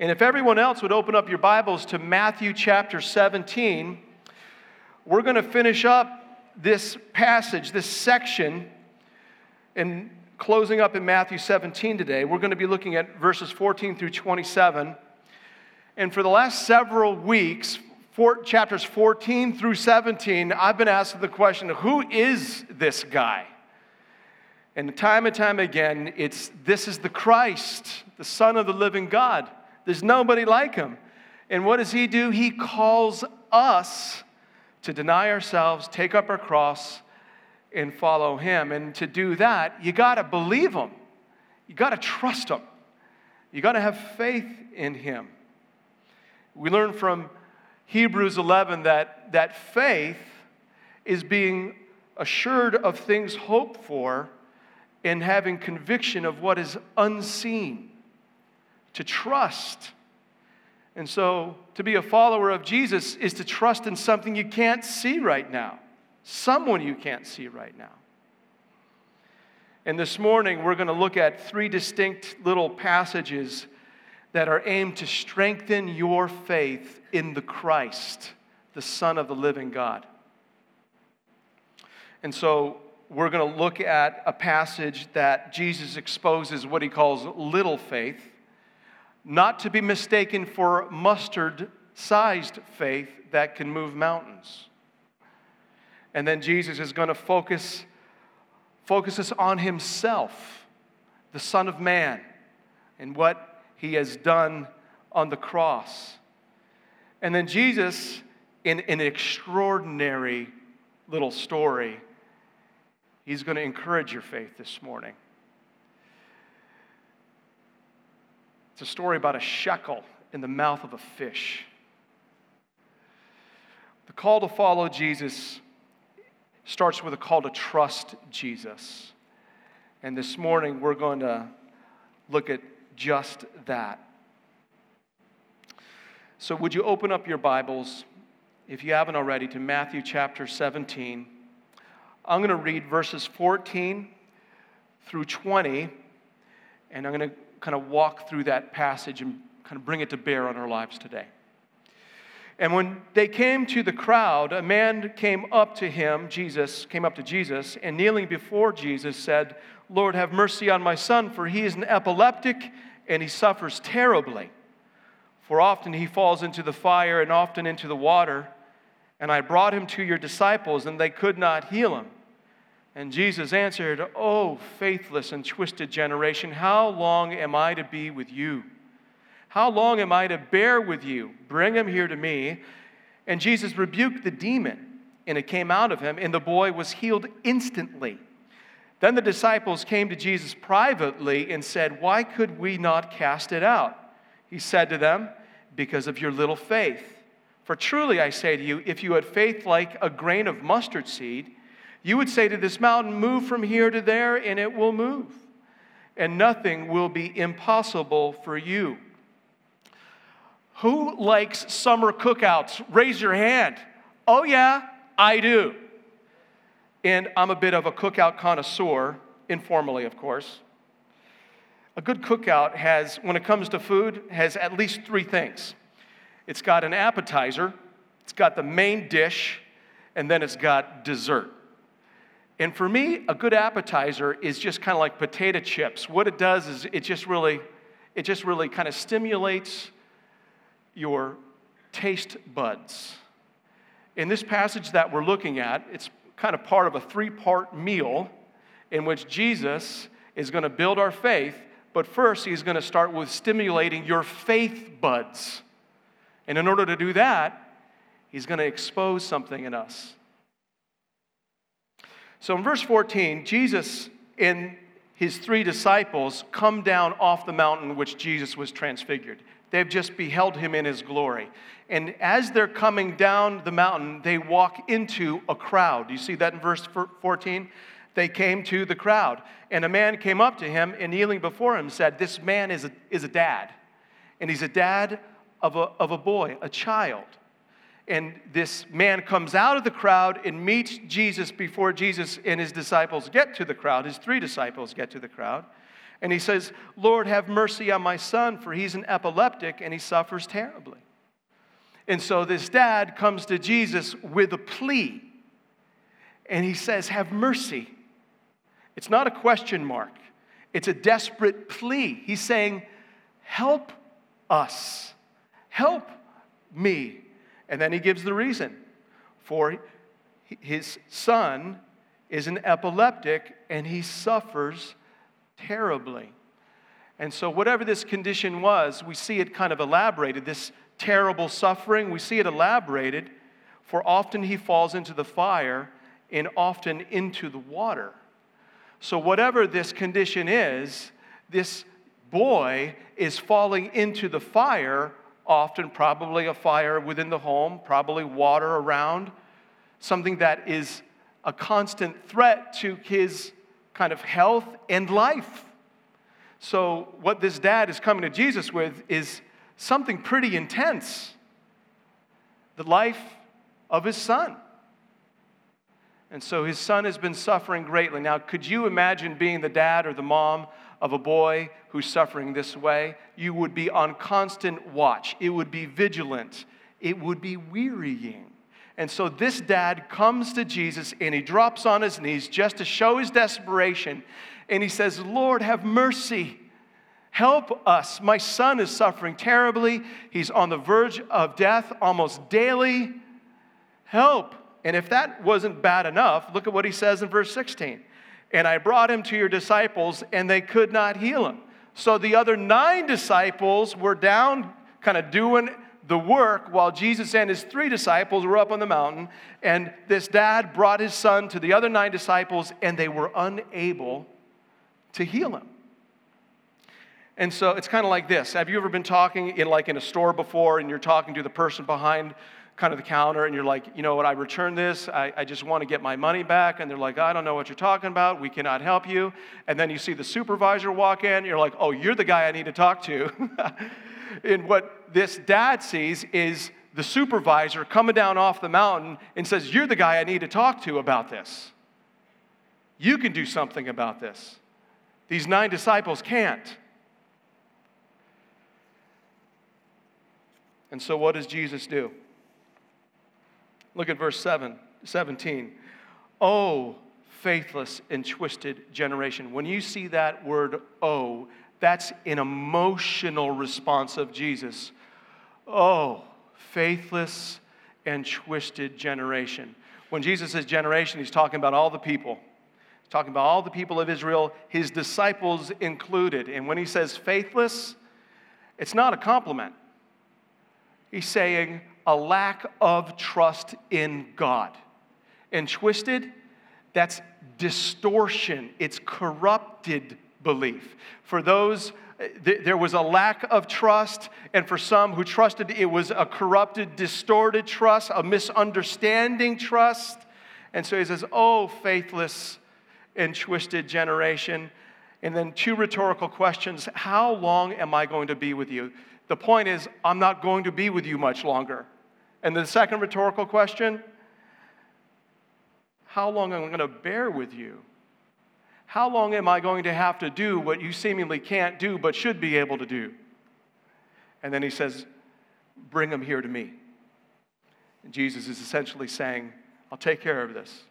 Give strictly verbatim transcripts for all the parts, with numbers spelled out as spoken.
And if everyone else would open up your Bibles to Matthew chapter seventeen, we're going to finish up this passage, this section, and closing up in Matthew seventeen today. We're going to be looking at verses fourteen through twenty-seven. And for the last several weeks, four, chapters fourteen through seventeen, I've been asked the question, who is this guy? And time and time again, it's this is the Christ, the Son of the living God. There's nobody like him. And what does he do? He calls us to deny ourselves, take up our cross, and follow him. And to do that, you got to believe him. You got to trust him. You got to have faith in him. We learn from Hebrews eleven that, that faith is being assured of things hoped for and having conviction of what is unseen. To trust. And so to be a follower of Jesus is to trust in something you can't see right now. Someone you can't see right now. And this morning we're going to look at three distinct little passages that are aimed to strengthen your faith in the Christ, the Son of the living God. And so we're going to look at a passage that Jesus exposes what he calls little faith, not to be mistaken for mustard-sized faith that can move mountains. And then Jesus is going to focus, focus us on himself, the Son of Man, and what he has done on the cross. And then Jesus, in an extraordinary little story, he's going to encourage your faith this morning. It's a story about a shekel in the mouth of a fish. The call to follow Jesus starts with a call to trust Jesus. And this morning, we're going to look at just that. So would you open up your Bibles, if you haven't already, to Matthew chapter seventeen. I'm going to read verses fourteen through twenty, and I'm going to kind of walk through that passage and kind of bring it to bear on our lives today. And when they came to the crowd, a man came up to him, Jesus, came up to Jesus, and kneeling before Jesus said, "Lord, have mercy on my son, for he is an epileptic, and he suffers terribly. For often he falls into the fire and often into the water, and I brought him to your disciples, and they could not heal him." And Jesus answered, "O faithless and twisted generation, how long am I to be with you? How long am I to bear with you? Bring him here to me." And Jesus rebuked the demon, and it came out of him, and the boy was healed instantly. Then the disciples came to Jesus privately and said, "Why could we not cast it out?" He said to them, "Because of your little faith. For truly I say to you, if you had faith like a grain of mustard seed, you would say to this mountain, 'Move from here to there,' and it will move. And nothing will be impossible for you." Who likes summer cookouts? Raise your hand. Oh yeah, I do. And I'm a bit of a cookout connoisseur, informally of course. A good cookout has, when it comes to food, has at least three things. It's got an appetizer, it's got the main dish, and then it's got dessert. And for me, a good appetizer is just kind of like potato chips. What it does is it just really, it just really kind of stimulates your taste buds. In this passage that we're looking at, it's kind of part of a three-part meal in which Jesus is going to build our faith, but first he's going to start with stimulating your faith buds. And in order to do that, he's going to expose something in us. So in verse fourteen, Jesus and his three disciples come down off the mountain which Jesus was transfigured. They've just beheld him in his glory. And as they're coming down the mountain, they walk into a crowd. You see that in verse fourteen? They came to the crowd. And a man came up to him and kneeling before him said, "This man is a, is a dad. And he's a dad of a, of a boy, a child." And this man comes out of the crowd and meets Jesus before Jesus and his disciples get to the crowd. His three disciples get to the crowd. And he says, Lord, have mercy on my son, for he's an epileptic and he suffers terribly. And so this dad comes to Jesus with a plea. And he says, have mercy. It's not a question mark. It's a desperate plea. He's saying, help us. Help me. And then he gives the reason. For his son is an epileptic and he suffers terribly. And so whatever this condition was, we see it kind of elaborated. This terrible suffering, we see it elaborated. For often he falls into the fire and often into the water. So whatever this condition is, this boy is falling into the fire, often probably a fire within the home, probably water around, something that is a constant threat to his kind of health and life. So what this dad is coming to Jesus with is something pretty intense. The life of his son. And so his son has been suffering greatly. Now, could you imagine being the dad or the mom of a boy who's suffering this way? You would be on constant watch. It would be vigilant. It would be wearying. And so this dad comes to Jesus and he drops on his knees just to show his desperation. And he says, Lord, have mercy. Help us. My son is suffering terribly. He's on the verge of death almost daily. Help. And if that wasn't bad enough, look at what he says in verse sixteen. And I brought him to your disciples, and they could not heal him. So the other nine disciples were down kind of doing the work while Jesus and his three disciples were up on the mountain. And this dad brought his son to the other nine disciples, and they were unable to heal him. And so it's kind of like this. Have you ever been talking in like in a store before, and you're talking to the person behind kind of the counter, and you're like, you know what, I returned this, I, I just want to get my money back, and they're like, I don't know what you're talking about, we cannot help you, and then you see the supervisor walk in, and you're like, oh, you're the guy I need to talk to. And what this dad sees is the supervisor coming down off the mountain and says, you're the guy I need to talk to about this. You can do something about this. These nine disciples can't. And so what does Jesus do? Look at verse seven, seventeen. Oh, faithless and twisted generation. When you see that word, oh, that's an emotional response of Jesus. Oh, faithless and twisted generation. When Jesus says generation, he's talking about all the people. He's talking about all the people of Israel, his disciples included. And when he says faithless, it's not a compliment. He's saying a lack of trust in God. And twisted, that's distortion. It's corrupted belief. For those, th- there was a lack of trust, and for some who trusted, it was a corrupted, distorted trust, a misunderstanding trust. And so he says, oh, faithless and twisted generation. And then two rhetorical questions. How long am I going to be with you? The point is, I'm not going to be with you much longer. And the second rhetorical question, how long am I going to bear with you? How long am I going to have to do what you seemingly can't do but should be able to do? And then he says, bring him here to me. And Jesus is essentially saying, I'll take care of this.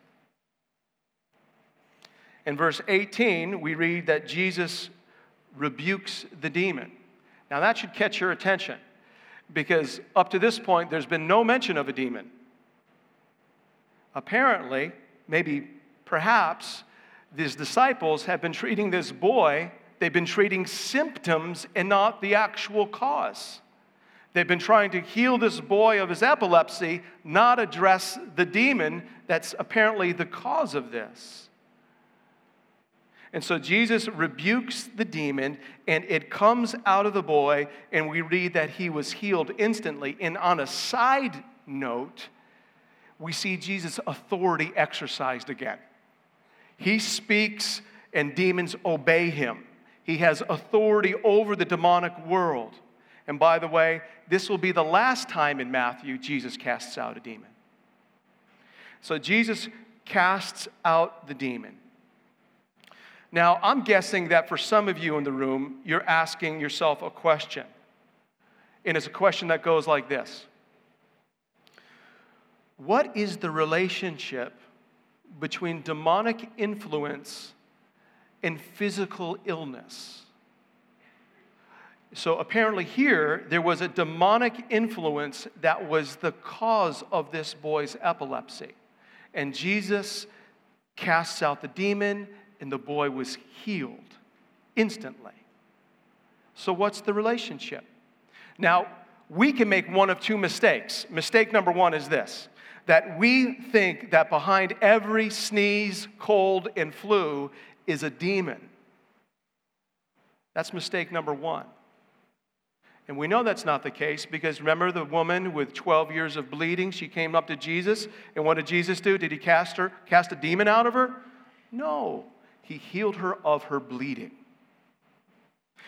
In verse eighteen, we read that Jesus rebukes the demon. Now that should catch your attention, because up to this point, there's been no mention of a demon. Apparently, maybe, perhaps, these disciples have been treating this boy, they've been treating symptoms and not the actual cause. They've been trying to heal this boy of his epilepsy, not address the demon that's apparently the cause of this. And so Jesus rebukes the demon, and it comes out of the boy, and we read that he was healed instantly. And on a side note, we see Jesus' authority exercised again. He speaks, and demons obey him. He has authority over the demonic world. And by the way, this will be the last time in Matthew Jesus casts out a demon. So Jesus casts out the demon. Now, I'm guessing that for some of you in the room, you're asking yourself a question. And it's a question that goes like this. What is the relationship between demonic influence and physical illness? So apparently here, there was a demonic influence that was the cause of this boy's epilepsy. And Jesus casts out the demon, and the boy was healed instantly. So what's the relationship? Now, we can make one of two mistakes. Mistake number one is this, that we think that behind every sneeze, cold, and flu is a demon. That's mistake number one. And we know that's not the case because remember the woman with twelve years of bleeding, she came up to Jesus, and what did Jesus do? Did he cast her, cast a demon out of her? No, he healed her of her bleeding.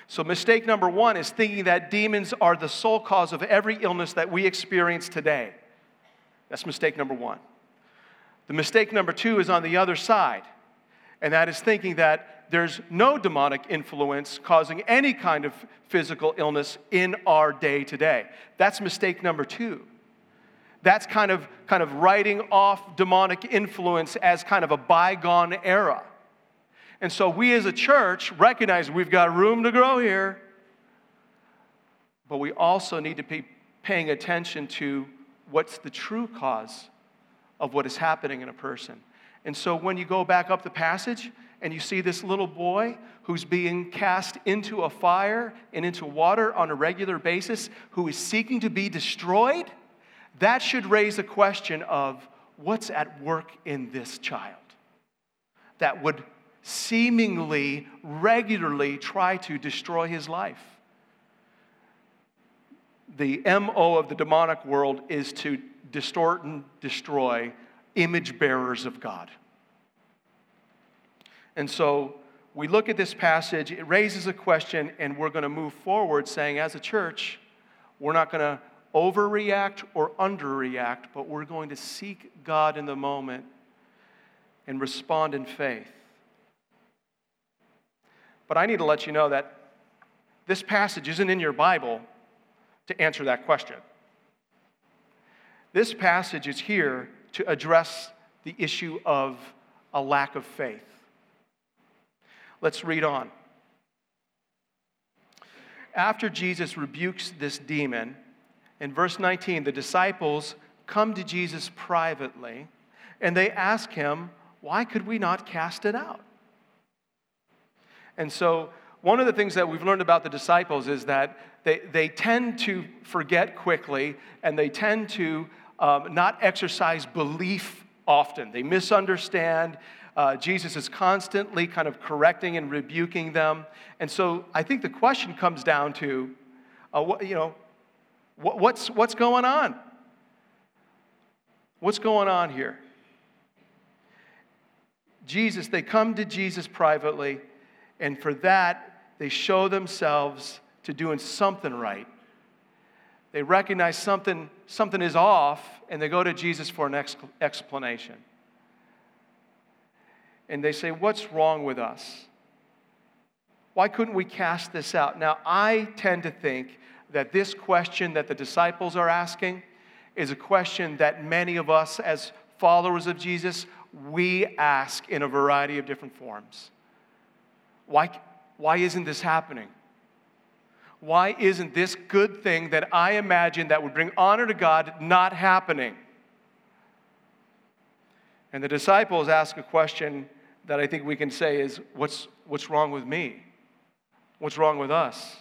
So mistake number one is thinking that demons are the sole cause of every illness that we experience today. That's mistake number one. The mistake number two is on the other side, and that is thinking that there's no demonic influence causing any kind of physical illness in our day today. That's mistake number two. That's kind of, kind of writing off demonic influence as kind of a bygone era. And so we as a church recognize we've got room to grow here, but we also need to be paying attention to what's the true cause of what is happening in a person. And so when you go back up the passage, and you see this little boy who's being cast into a fire and into water on a regular basis, who is seeking to be destroyed, that should raise a question of what's at work in this child that would seemingly regularly try to destroy his life. The M O of the demonic world is to distort and destroy image bearers of God. And so we look at this passage, it raises a question, and we're going to move forward saying as a church, we're not going to overreact or underreact, but we're going to seek God in the moment and respond in faith. But I need to let you know that this passage isn't in your Bible to answer that question. This passage is here to address the issue of a lack of faith. Let's read on. After Jesus rebukes this demon, in verse nineteen, the disciples come to Jesus privately, and they ask him, why could we not cast it out? And so one of the things that we've learned about the disciples is that they, they tend to forget quickly, and they tend to um, not exercise belief often. They misunderstand. Uh, Jesus is constantly kind of correcting and rebuking them. And so I think the question comes down to, uh, what, you know, what, what's, what's going on? What's going on here? Jesus, they come to Jesus privately, and for that, they show themselves to doing something right. They recognize something, something is off, and they go to Jesus for an ex- explanation. And they say, what's wrong with us? Why couldn't we cast this out? Now, I tend to think that this question that the disciples are asking is a question that many of us as followers of Jesus, we ask in a variety of different forms. Why, why isn't this happening? Why isn't this good thing that I imagine that would bring honor to God not happening? And the disciples ask a question that I think we can say is, what's, what's wrong with me? What's wrong with us?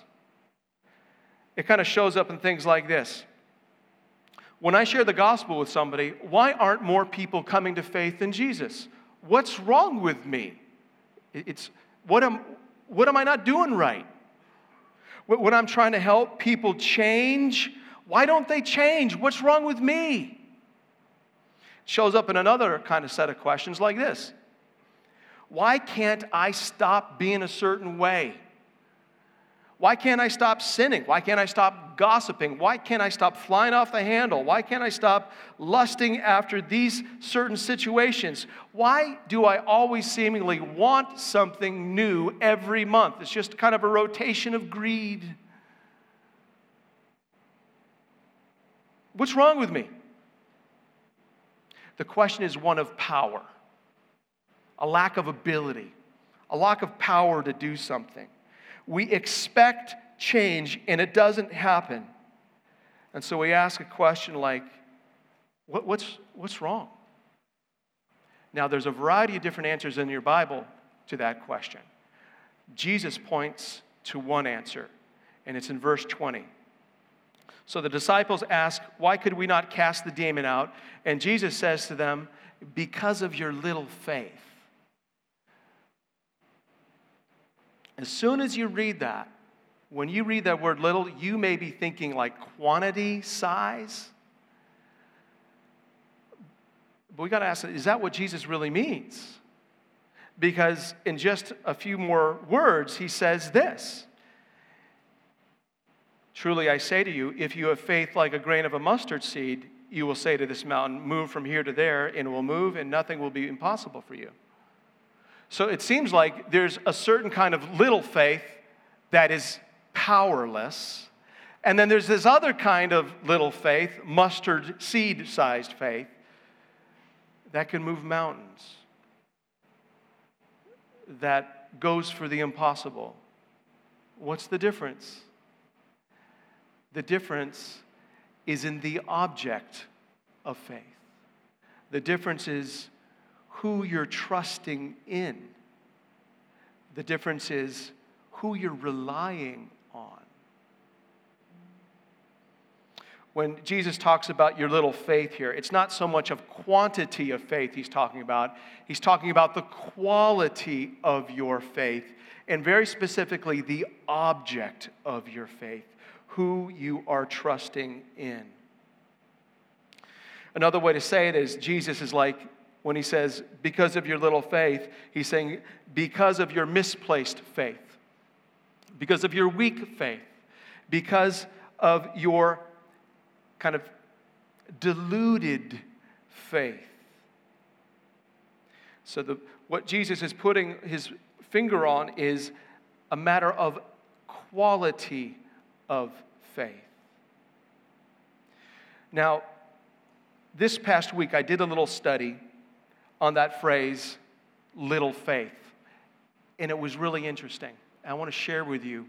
It kind of shows up in things like this. When I share the gospel with somebody, why aren't more people coming to faith in Jesus? What's wrong with me? It's what am, what am I not doing right? When I'm trying to help people change, why don't they change? What's wrong with me? Shows up in another kind of set of questions like this. Why can't I stop being a certain way? Why can't I stop sinning? Why can't I stop gossiping? Why can't I stop flying off the handle? Why can't I stop lusting after these certain situations? Why do I always seemingly want something new every month? It's just kind of a rotation of greed. What's wrong with me? The question is one of power, a lack of ability, a lack of power to do something. We expect change, and it doesn't happen. And so we ask a question like, what, what's, what's wrong? Now, there's a variety of different answers in your Bible to that question. Jesus points to one answer, and it's in verse twenty. So the disciples ask, why could we not cast the demon out? And Jesus says to them, because of your little faith. As soon as you read that, when you read that word little, you may be thinking like quantity, size. But we got to ask, is that what Jesus really means? Because in just a few more words, he says this. Truly I say to you, if you have faith like a grain of a mustard seed, you will say to this mountain, move from here to there, and it will move, and nothing will be impossible for you. So it seems like there's a certain kind of little faith that is powerless. And then there's this other kind of little faith, mustard seed-sized faith, that can move mountains, that goes for the impossible. What's the difference? The difference is in the object of faith. The difference is who you're trusting in. The difference is who you're relying on. When Jesus talks about your little faith here, it's not so much of quantity of faith he's talking about. He's talking about the quality of your faith, and very specifically, the object of your faith, who you are trusting in. Another way to say it is Jesus is like, when he says, because of your little faith, he's saying, because of your misplaced faith, because of your weak faith, because of your kind of deluded faith. So the, what Jesus is putting his finger on is a matter of quality of faith. Now, this past week I did a little study on that phrase, little faith. And it was really interesting. I want to share with you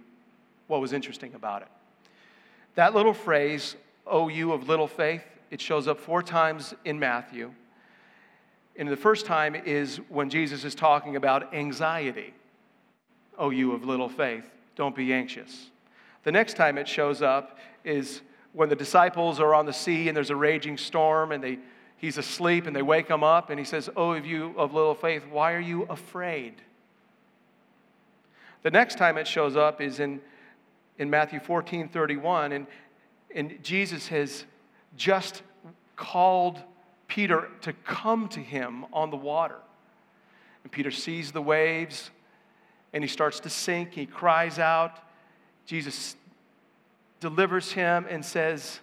what was interesting about it. That little phrase, O U of little faith, it shows up four times in Matthew. And the first time is when Jesus is talking about anxiety. O U of little faith, don't be anxious. The next time it shows up is when the disciples are on the sea and there's a raging storm and they He's asleep, and they wake him up, and he says, oh, of you of little faith, why are you afraid? The next time it shows up is in, in Matthew fourteen thirty-one, and, and Jesus has just called Peter to come to him on the water. And Peter sees the waves, and he starts to sink. He cries out. Jesus delivers him and says,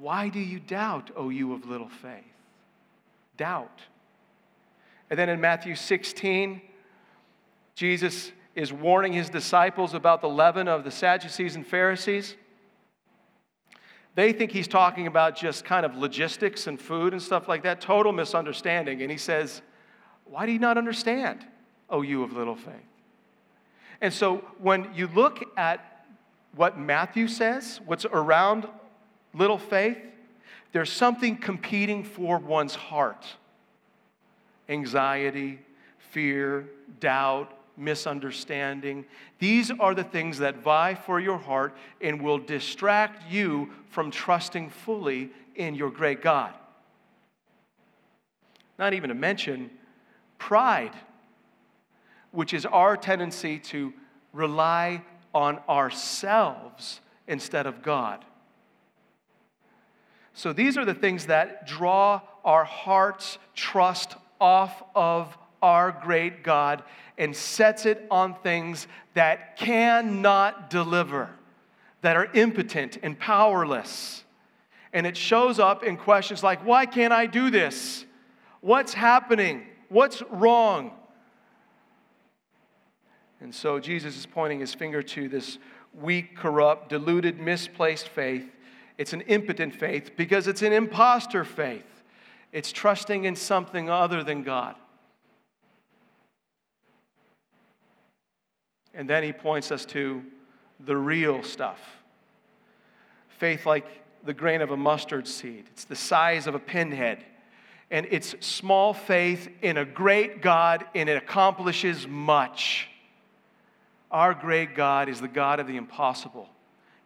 why do you doubt, O you of little faith? Doubt. And then in Matthew sixteen, Jesus is warning his disciples about the leaven of the Sadducees and Pharisees. They think he's talking about just kind of logistics and food and stuff like that, total misunderstanding. And he says, why do you not understand, O you of little faith? And so when you look at what Matthew says, what's around little faith, there's something competing for one's heart. Anxiety, fear, doubt, misunderstanding. These are the things that vie for your heart and will distract you from trusting fully in your great God. Not even to mention pride, which is our tendency to rely on ourselves instead of God. So these are the things that draw our heart's trust off of our great God and sets it on things that cannot deliver, that are impotent and powerless. And it shows up in questions like, why can't I do this? What's happening? What's wrong? And so Jesus is pointing his finger to this weak, corrupt, deluded, misplaced faith. It's an impotent faith because it's an imposter faith. It's trusting in something other than God. And then he points us to the real stuff. Faith like the grain of a mustard seed. It's the size of a pinhead. And it's small faith in a great God, and it accomplishes much. Our great God is the God of the impossible.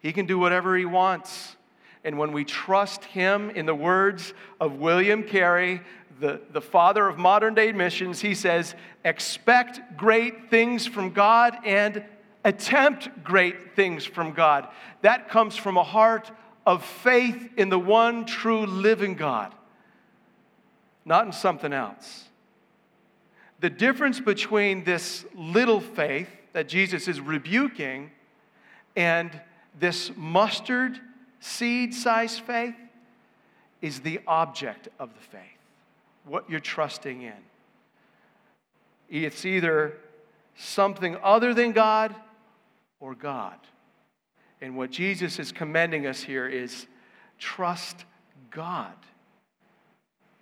He can do whatever he wants. And when we trust him, in the words of William Carey, the, the father of modern-day missions, he says, expect great things from God and attempt great things from God. That comes from a heart of faith in the one true living God, not in something else. The difference between this little faith that Jesus is rebuking and this mustard seed-sized faith is the object of the faith, what you're trusting in. It's either something other than God or God. And what Jesus is commending us here is trust God,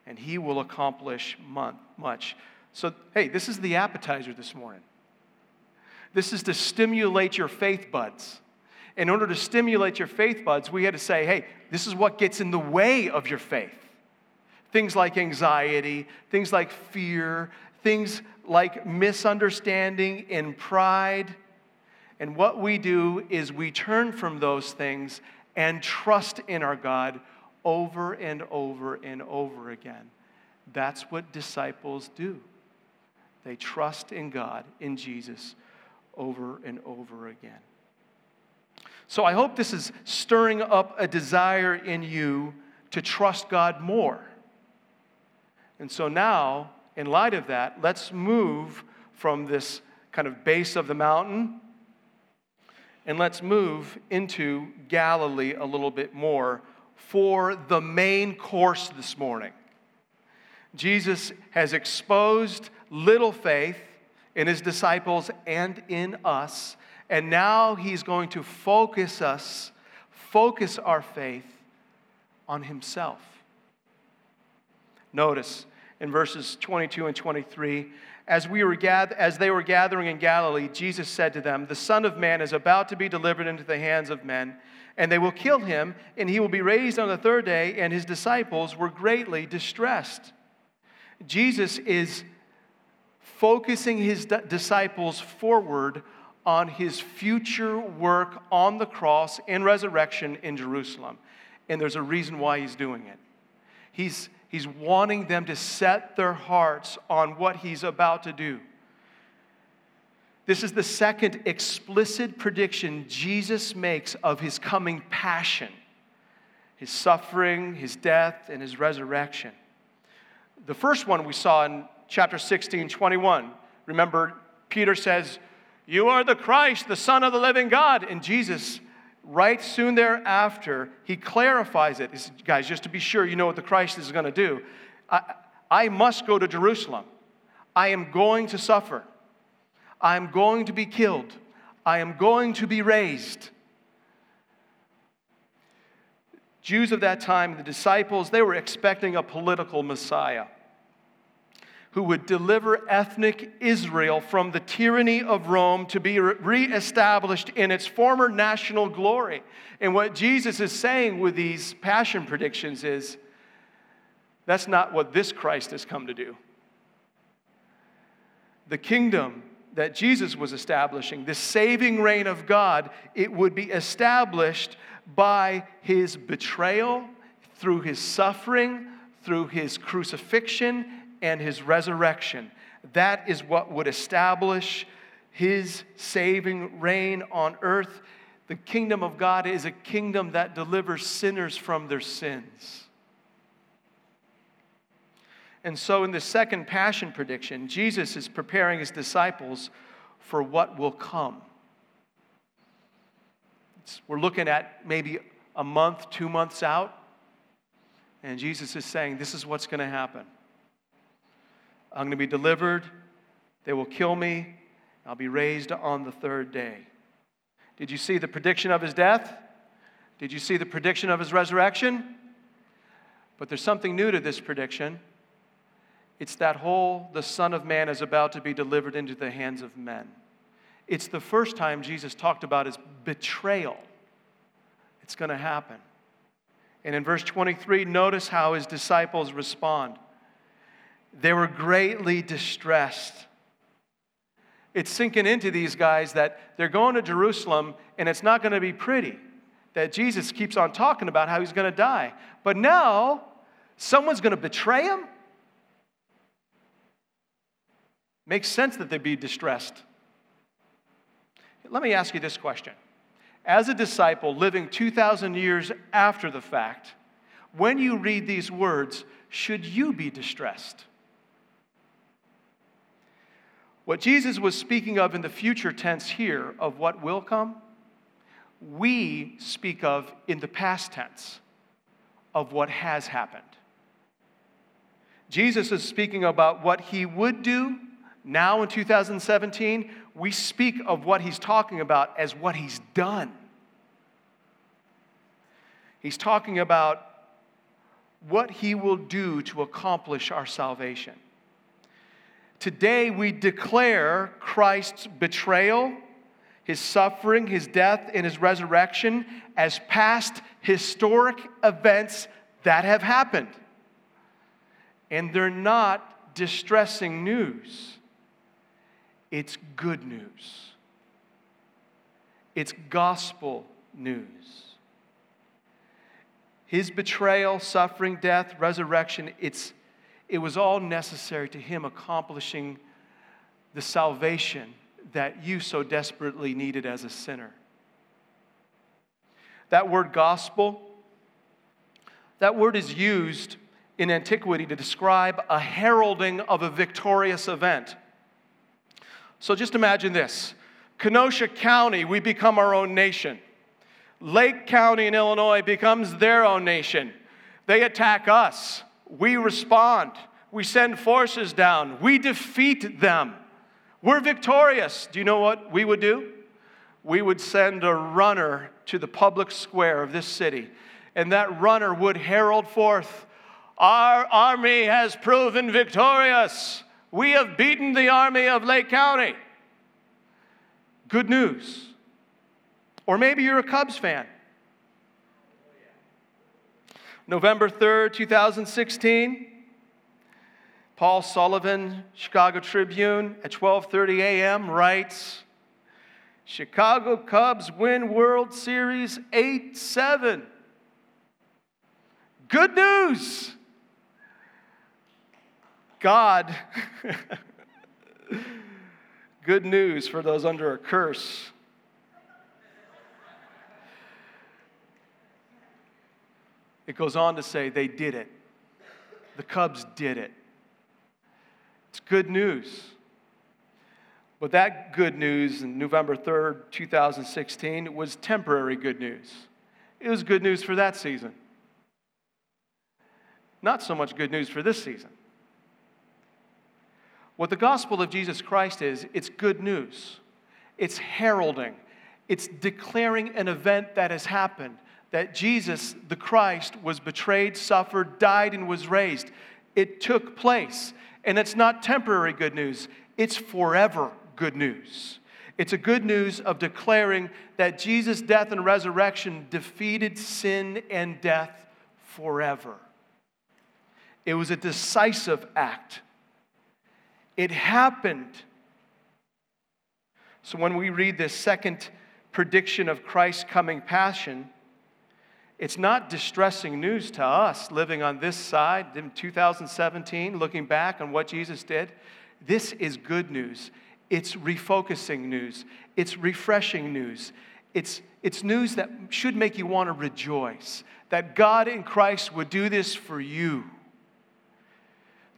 and he will accomplish much. So, hey, this is the appetizer this morning. This is to stimulate your faith buds. In order to stimulate your faith buds, we had to say, hey, this is what gets in the way of your faith. Things like anxiety, things like fear, things like misunderstanding and pride. And what we do is we turn from those things and trust in our God over and over and over again. That's what disciples do. They trust in God, in Jesus, over and over again. So I hope this is stirring up a desire in you to trust God more. And so now, in light of that, let's move from this kind of base of the mountain and let's move into Galilee a little bit more for the main course this morning. Jesus has exposed little faith in his disciples and in us, and now he's going to focus us, focus our faith on himself. Notice in verses twenty-two and twenty-three, as we were gath- as they were gathering in Galilee, Jesus said to them, "The Son of Man is about to be delivered into the hands of men, and they will kill him, and he will be raised on the third day." And his disciples were greatly distressed. Jesus is focusing his di- disciples forward on his future work on the cross and resurrection in Jerusalem. And there's a reason why he's doing it. He's, he's wanting them to set their hearts on what he's about to do. This is the second explicit prediction Jesus makes of his coming passion, his suffering, his death, and his resurrection. The first one we saw in chapter sixteen, twenty-one. Remember, Peter says, "You are the Christ, the Son of the living God." And Jesus, right soon thereafter, he clarifies it. He says, guys, just to be sure you know what the Christ is going to do. I, I must go to Jerusalem. I am going to suffer. I am going to be killed. I am going to be raised. Jews of that time, the disciples, they were expecting a political Messiah who would deliver ethnic Israel from the tyranny of Rome to be reestablished in its former national glory. And what Jesus is saying with these passion predictions is, that's not what this Christ has come to do. The kingdom that Jesus was establishing, the saving reign of God, it would be established by his betrayal, through his suffering, through his crucifixion, and his resurrection. That is what would establish his saving reign on earth. The kingdom of God is a kingdom that delivers sinners from their sins. And so in the second passion prediction, Jesus is preparing his disciples for what will come. It's, we're looking at maybe a month, two months out, and Jesus is saying, this is what's going to happen. I'm going to be delivered. They will kill me. I'll be raised on the third day. Did you see the prediction of his death? Did you see the prediction of his resurrection? But there's something new to this prediction. It's that whole, the Son of Man is about to be delivered into the hands of men. It's the first time Jesus talked about his betrayal. It's going to happen. And in verse twenty-three, notice how his disciples respond. They were greatly distressed. It's sinking into these guys that they're going to Jerusalem, and it's not going to be pretty, that Jesus keeps on talking about how he's going to die. But now, someone's going to betray him? Makes sense that they'd be distressed. Let me ask you this question. As a disciple living two thousand years after the fact, when you read these words, should you be distressed? What Jesus was speaking of in the future tense here, of what will come, we speak of in the past tense, of what has happened. Jesus is speaking about what he would do now in two thousand seventeen. We speak of what he's talking about as what he's done. He's talking about what he will do to accomplish our salvation. Today we declare Christ's betrayal, his suffering, his death, and his resurrection as past historic events that have happened. And they're not distressing news. It's good news. It's gospel news. His betrayal, suffering, death, resurrection, it's, it was all necessary to him accomplishing the salvation that you so desperately needed as a sinner. That word gospel, that word is used in antiquity to describe a heralding of a victorious event. So just imagine this. Kenosha County, we become our own nation. Lake County in Illinois becomes their own nation. They attack us. We respond. We send forces down. We defeat them. We're victorious. Do you know what we would do? We would send a runner to the public square of this city, and that runner would herald forth, our army has proven victorious. We have beaten the army of Lake County. Good news. Or maybe you're a Cubs fan. November third, twenty sixteen, Paul Sullivan, Chicago Tribune, at twelve thirty a.m. writes, Chicago Cubs win World Series eight seven. Good news! God, good news for those under a curse. It goes on to say they did it. The Cubs did it. It's good news. But that good news on November third, twenty sixteen was temporary good news. It was good news for that season. Not so much good news for this season. What the gospel of Jesus Christ is, it's good news. It's heralding. It's declaring an event that has happened. That Jesus, the Christ, was betrayed, suffered, died, and was raised. It took place. And it's not temporary good news. It's forever good news. It's a good news of declaring that Jesus' death and resurrection defeated sin and death forever. It was a decisive act. It happened. So when we read this second prediction of Christ's coming passion, it's not distressing news to us living on this side in two thousand seventeen, looking back on what Jesus did. This is good news. It's refocusing news. It's refreshing news. It's, it's news that should make you want to rejoice, that God in Christ would do this for you.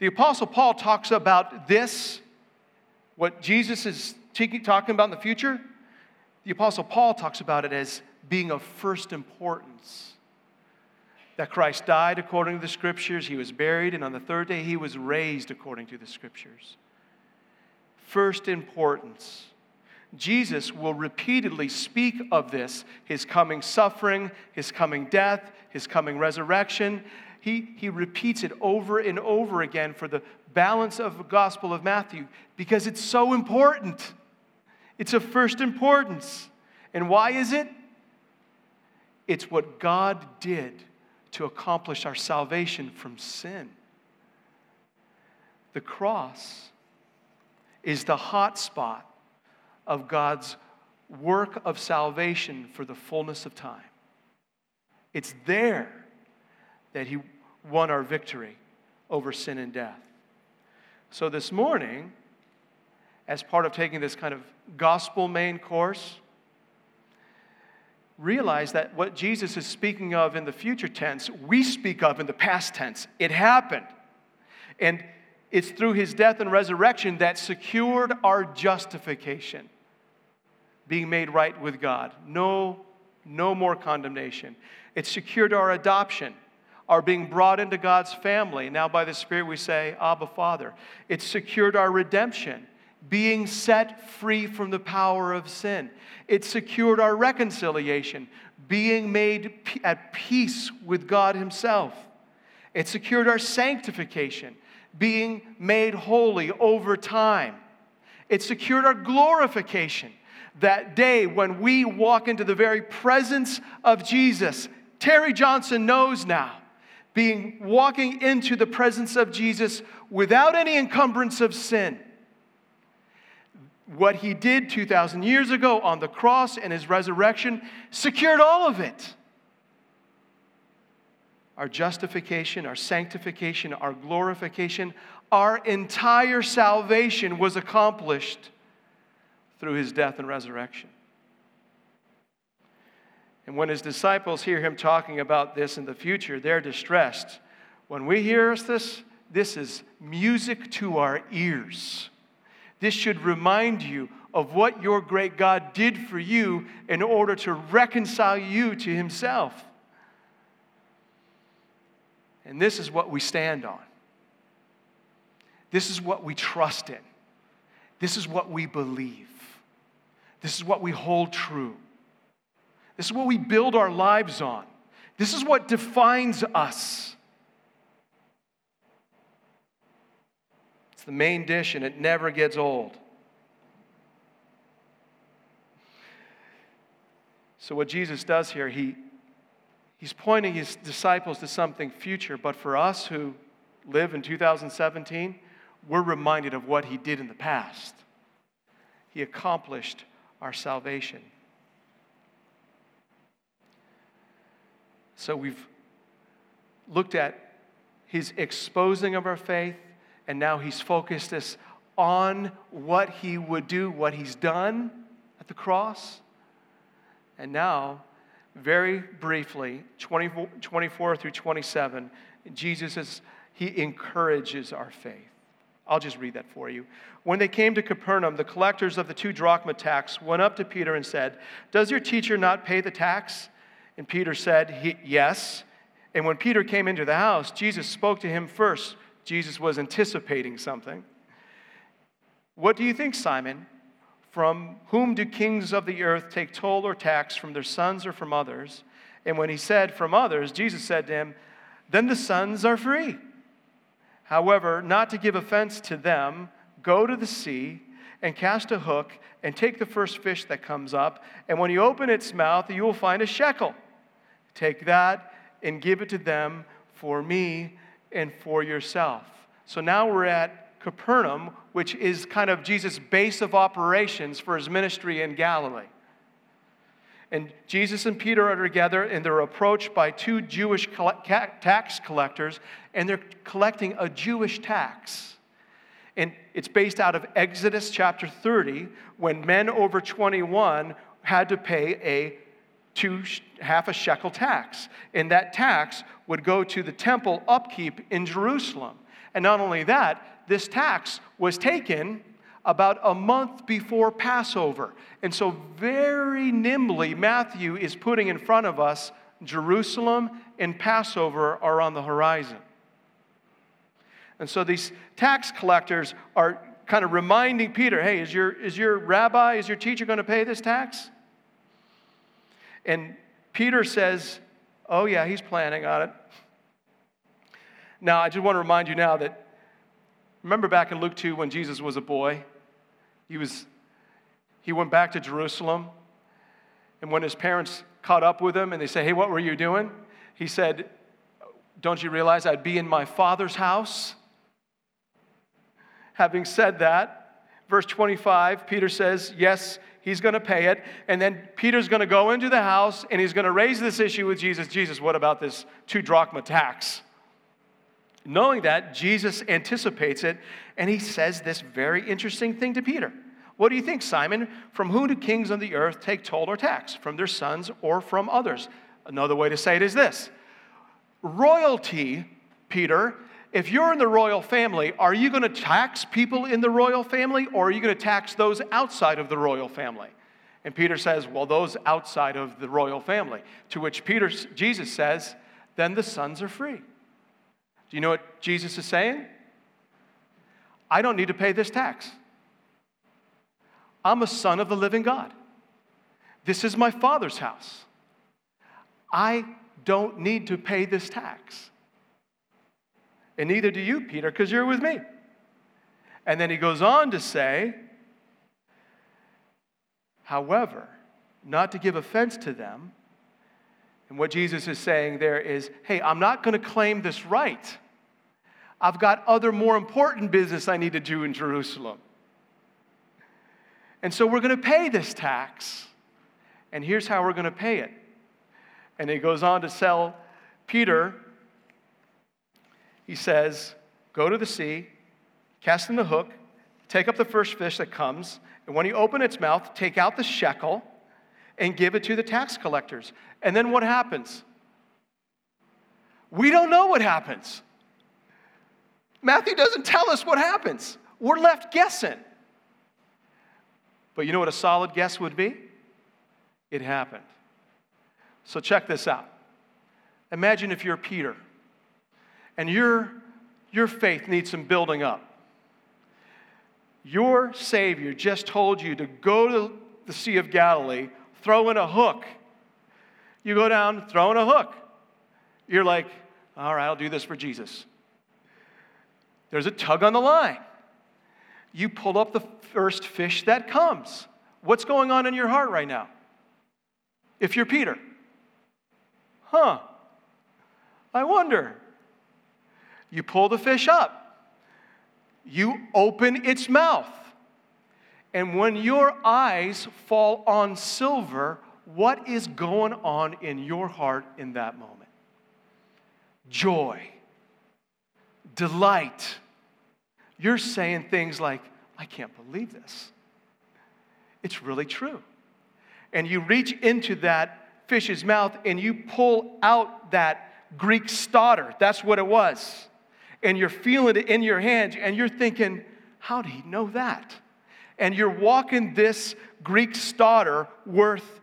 the Apostle Paul talks about this, what Jesus is t- talking about in the future. The Apostle Paul talks about it as being of first importance. That Christ died according to the Scriptures, He was buried, and on the third day He was raised according to the Scriptures. First importance. Jesus will repeatedly speak of this, His coming suffering, His coming death, His coming resurrection. He, he repeats it over and over again for the balance of the Gospel of Matthew because it's so important. It's of first importance. And why is it? It's what God did to accomplish our salvation from sin. The cross is the hot spot of God's work of salvation for the fullness of time. It's there that He won our victory over sin and death. So this morning, as part of taking this kind of gospel main course, realize that what Jesus is speaking of in the future tense, we speak of in the past tense. It happened. And it's through His death and resurrection that secured our justification, being made right with God. No, no more condemnation. It secured our adoption, our being brought into God's family. Now by the Spirit we say, Abba, Father. It secured our redemption, being set free from the power of sin. It secured our reconciliation, being made at peace with God Himself. It secured our sanctification, being made holy over time. It secured our glorification, that day when we walk into the very presence of Jesus. Terry Johnson knows now, being walking into the presence of Jesus without any encumbrance of sin. What He did two thousand years ago on the cross and His resurrection secured all of it. Our justification, our sanctification, our glorification, our entire salvation was accomplished through His death and resurrection. And when His disciples hear Him talking about this in the future, they're distressed. When we hear this, this is music to our ears. This should remind you of what your great God did for you in order to reconcile you to Himself. And this is what we stand on. This is what we trust in. This is what we believe. This is what we hold true. This is what we build our lives on. This is what defines us. It's the main dish and it never gets old. So what Jesus does here, he He's pointing His disciples to something future, but for us who live in two thousand seventeen, we're reminded of what He did in the past. He accomplished our salvation. So we've looked at His exposing of our faith, and now He's focused us on what He would do, what He's done at the cross, and now, very briefly, twenty-four through twenty-seven, Jesus is, He encourages our faith. I'll just read that for you. When they came to Capernaum, the collectors of the two drachma tax went up to Peter and said, "Does your teacher not pay the tax?" And Peter said, he, "Yes." And when Peter came into the house, Jesus spoke to him first. Jesus was anticipating something. "What do you think, Simon? From whom do kings of the earth take toll or tax, from their sons or from others?" And when he said, "From others," Jesus said to him, "Then the sons are free. However, not to give offense to them, go to the sea and cast a hook and take the first fish that comes up. And when you open its mouth, you will find a shekel. Take that and give it to them for me and for yourself." So now we're at Capernaum, which is kind of Jesus' base of operations for His ministry in Galilee. And Jesus and Peter are together, and they're approached by two Jewish tax collectors, and they're collecting a Jewish tax. And it's based out of Exodus chapter thirty, when men over twenty-one had to pay a two, half a shekel tax. And that tax would go to the temple upkeep in Jerusalem. And not only that, this tax was taken about a month before Passover. And so very nimbly, Matthew is putting in front of us Jerusalem and Passover are on the horizon. And so these tax collectors are kind of reminding Peter, hey, is your, is your rabbi, is your teacher going to pay this tax? And Peter says, oh yeah, he's planning on it. Now, I just want to remind you now that, remember back in Luke two when Jesus was a boy, he was, he went back to Jerusalem, and when his parents caught up with him and they say, hey, what were you doing? He said, don't you realize I'd be in my Father's house? Having said that, verse twenty-five, Peter says, yes, he's going to pay it. And then Peter's going to go into the house and he's going to raise this issue with Jesus. Jesus, what about this two drachma tax? Knowing that, Jesus anticipates it, and he says this very interesting thing to Peter. What do you think, Simon? From whom do kings on the earth take toll or tax? From their sons or from others? Another way to say it is this. Royalty, Peter, if you're in the royal family, are you going to tax people in the royal family, or are you going to tax those outside of the royal family? And Peter says, well, those outside of the royal family. To which Peter, Jesus says, then the sons are free. Do you know what Jesus is saying? I don't need to pay this tax. I'm a son of the living God. This is my Father's house. I don't need to pay this tax. And neither do you, Peter, because you're with me. And then he goes on to say, however, not to give offense to them. And what Jesus is saying there is, hey, I'm not going to claim this right. I've got other more important business I need to do in Jerusalem. And so we're going to pay this tax. And here's how we're going to pay it. And he goes on to tell Peter, he says, go to the sea, cast in the hook, take up the first fish that comes, and when you open its mouth, take out the shekel and give it to the tax collectors. And then what happens? We don't know what happens. Matthew doesn't tell us what happens. We're left guessing. But you know what a solid guess would be? It happened. So check this out. Imagine if you're Peter, and your, your faith needs some building up. Your Savior just told you to go to the Sea of Galilee, throw in a hook. You go down, throw in a hook. You're like, all right, I'll do this for Jesus. There's a tug on the line. You pull up the first fish that comes. What's going on in your heart right now? If you're Peter, huh, I wonder. You pull the fish up. You open its mouth. And when your eyes fall on silver, what is going on in your heart in that moment? Joy. Delight. You're saying things like, I can't believe this. It's really true. And you reach into that fish's mouth and you pull out that Greek stotter. That's what it was. And you're feeling it in your hands and you're thinking, how did he know that? And you're walking this Greek stotter worth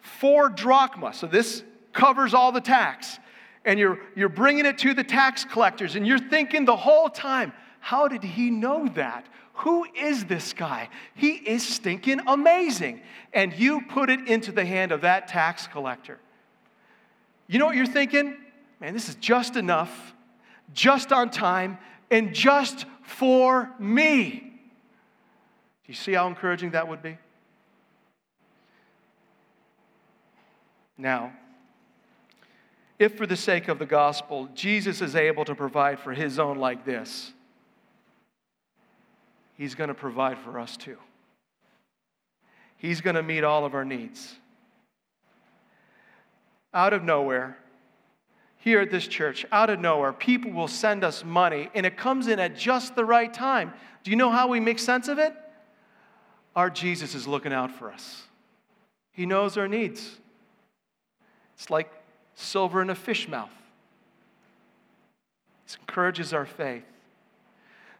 four drachma. So this covers all the tax. And you're, you're bringing it to the tax collectors. And you're thinking the whole time, how did he know that? Who is this guy? He is stinking amazing. And you put it into the hand of that tax collector. You know what you're thinking? Man, this is just enough, just on time, and just for me. Do you see how encouraging that would be? Now, if for the sake of the gospel, Jesus is able to provide for his own like this, he's going to provide for us too. He's going to meet all of our needs. Out of nowhere, here at this church, out of nowhere, people will send us money, and it comes in at just the right time. Do you know how we make sense of it? Our Jesus is looking out for us. He knows our needs. It's like silver in a fish mouth. It encourages our faith.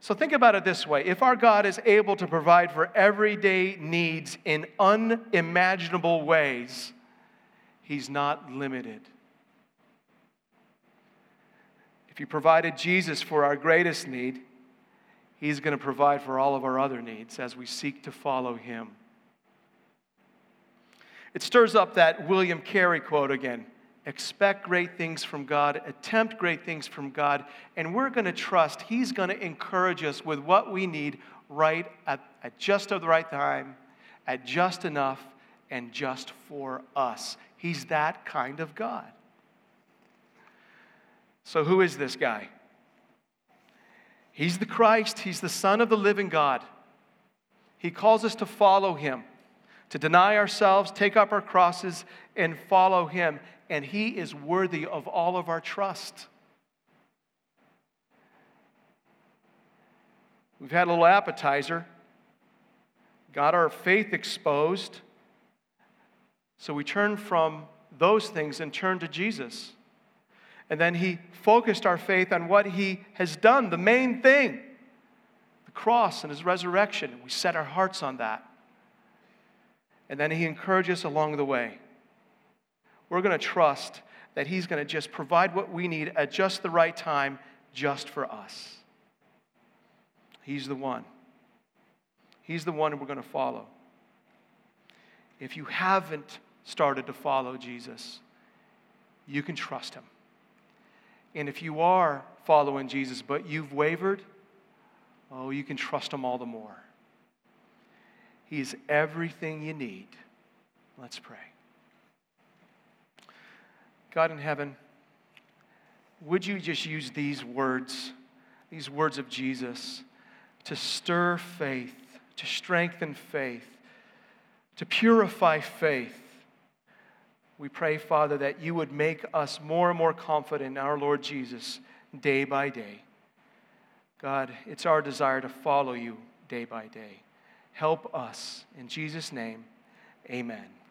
So think about it this way. If our God is able to provide for everyday needs in unimaginable ways, he's not limited. If he provided Jesus for our greatest need, he's going to provide for all of our other needs as we seek to follow him. It stirs up that William Carey quote again. Expect great things from God, attempt great things from God, and we're going to trust he's going to encourage us with what we need right at, at just the right time, at just enough, and just for us. He's that kind of God. So who is this guy? He's the Christ. He's the Son of the living God. He calls us to follow him, to deny ourselves, take up our crosses, and follow him. And he is worthy of all of our trust. We've had a little appetizer, got our faith exposed, so we turn from those things and turn to Jesus. And then he focused our faith on what he has done, the main thing, the cross and his resurrection. We set our hearts on that. And then he encourages us along the way. We're going to trust that he's going to just provide what we need at just the right time, just for us. He's the one. He's the one we're going to follow. If you haven't started to follow Jesus, you can trust him. And if you are following Jesus, but you've wavered, oh, you can trust him all the more. He is everything you need. Let's pray. God in heaven, would you just use these words, these words of Jesus, to stir faith, to strengthen faith, to purify faith. We pray, Father, that you would make us more and more confident in our Lord Jesus day by day. God, it's our desire to follow you day by day. Help us. In Jesus' name, amen.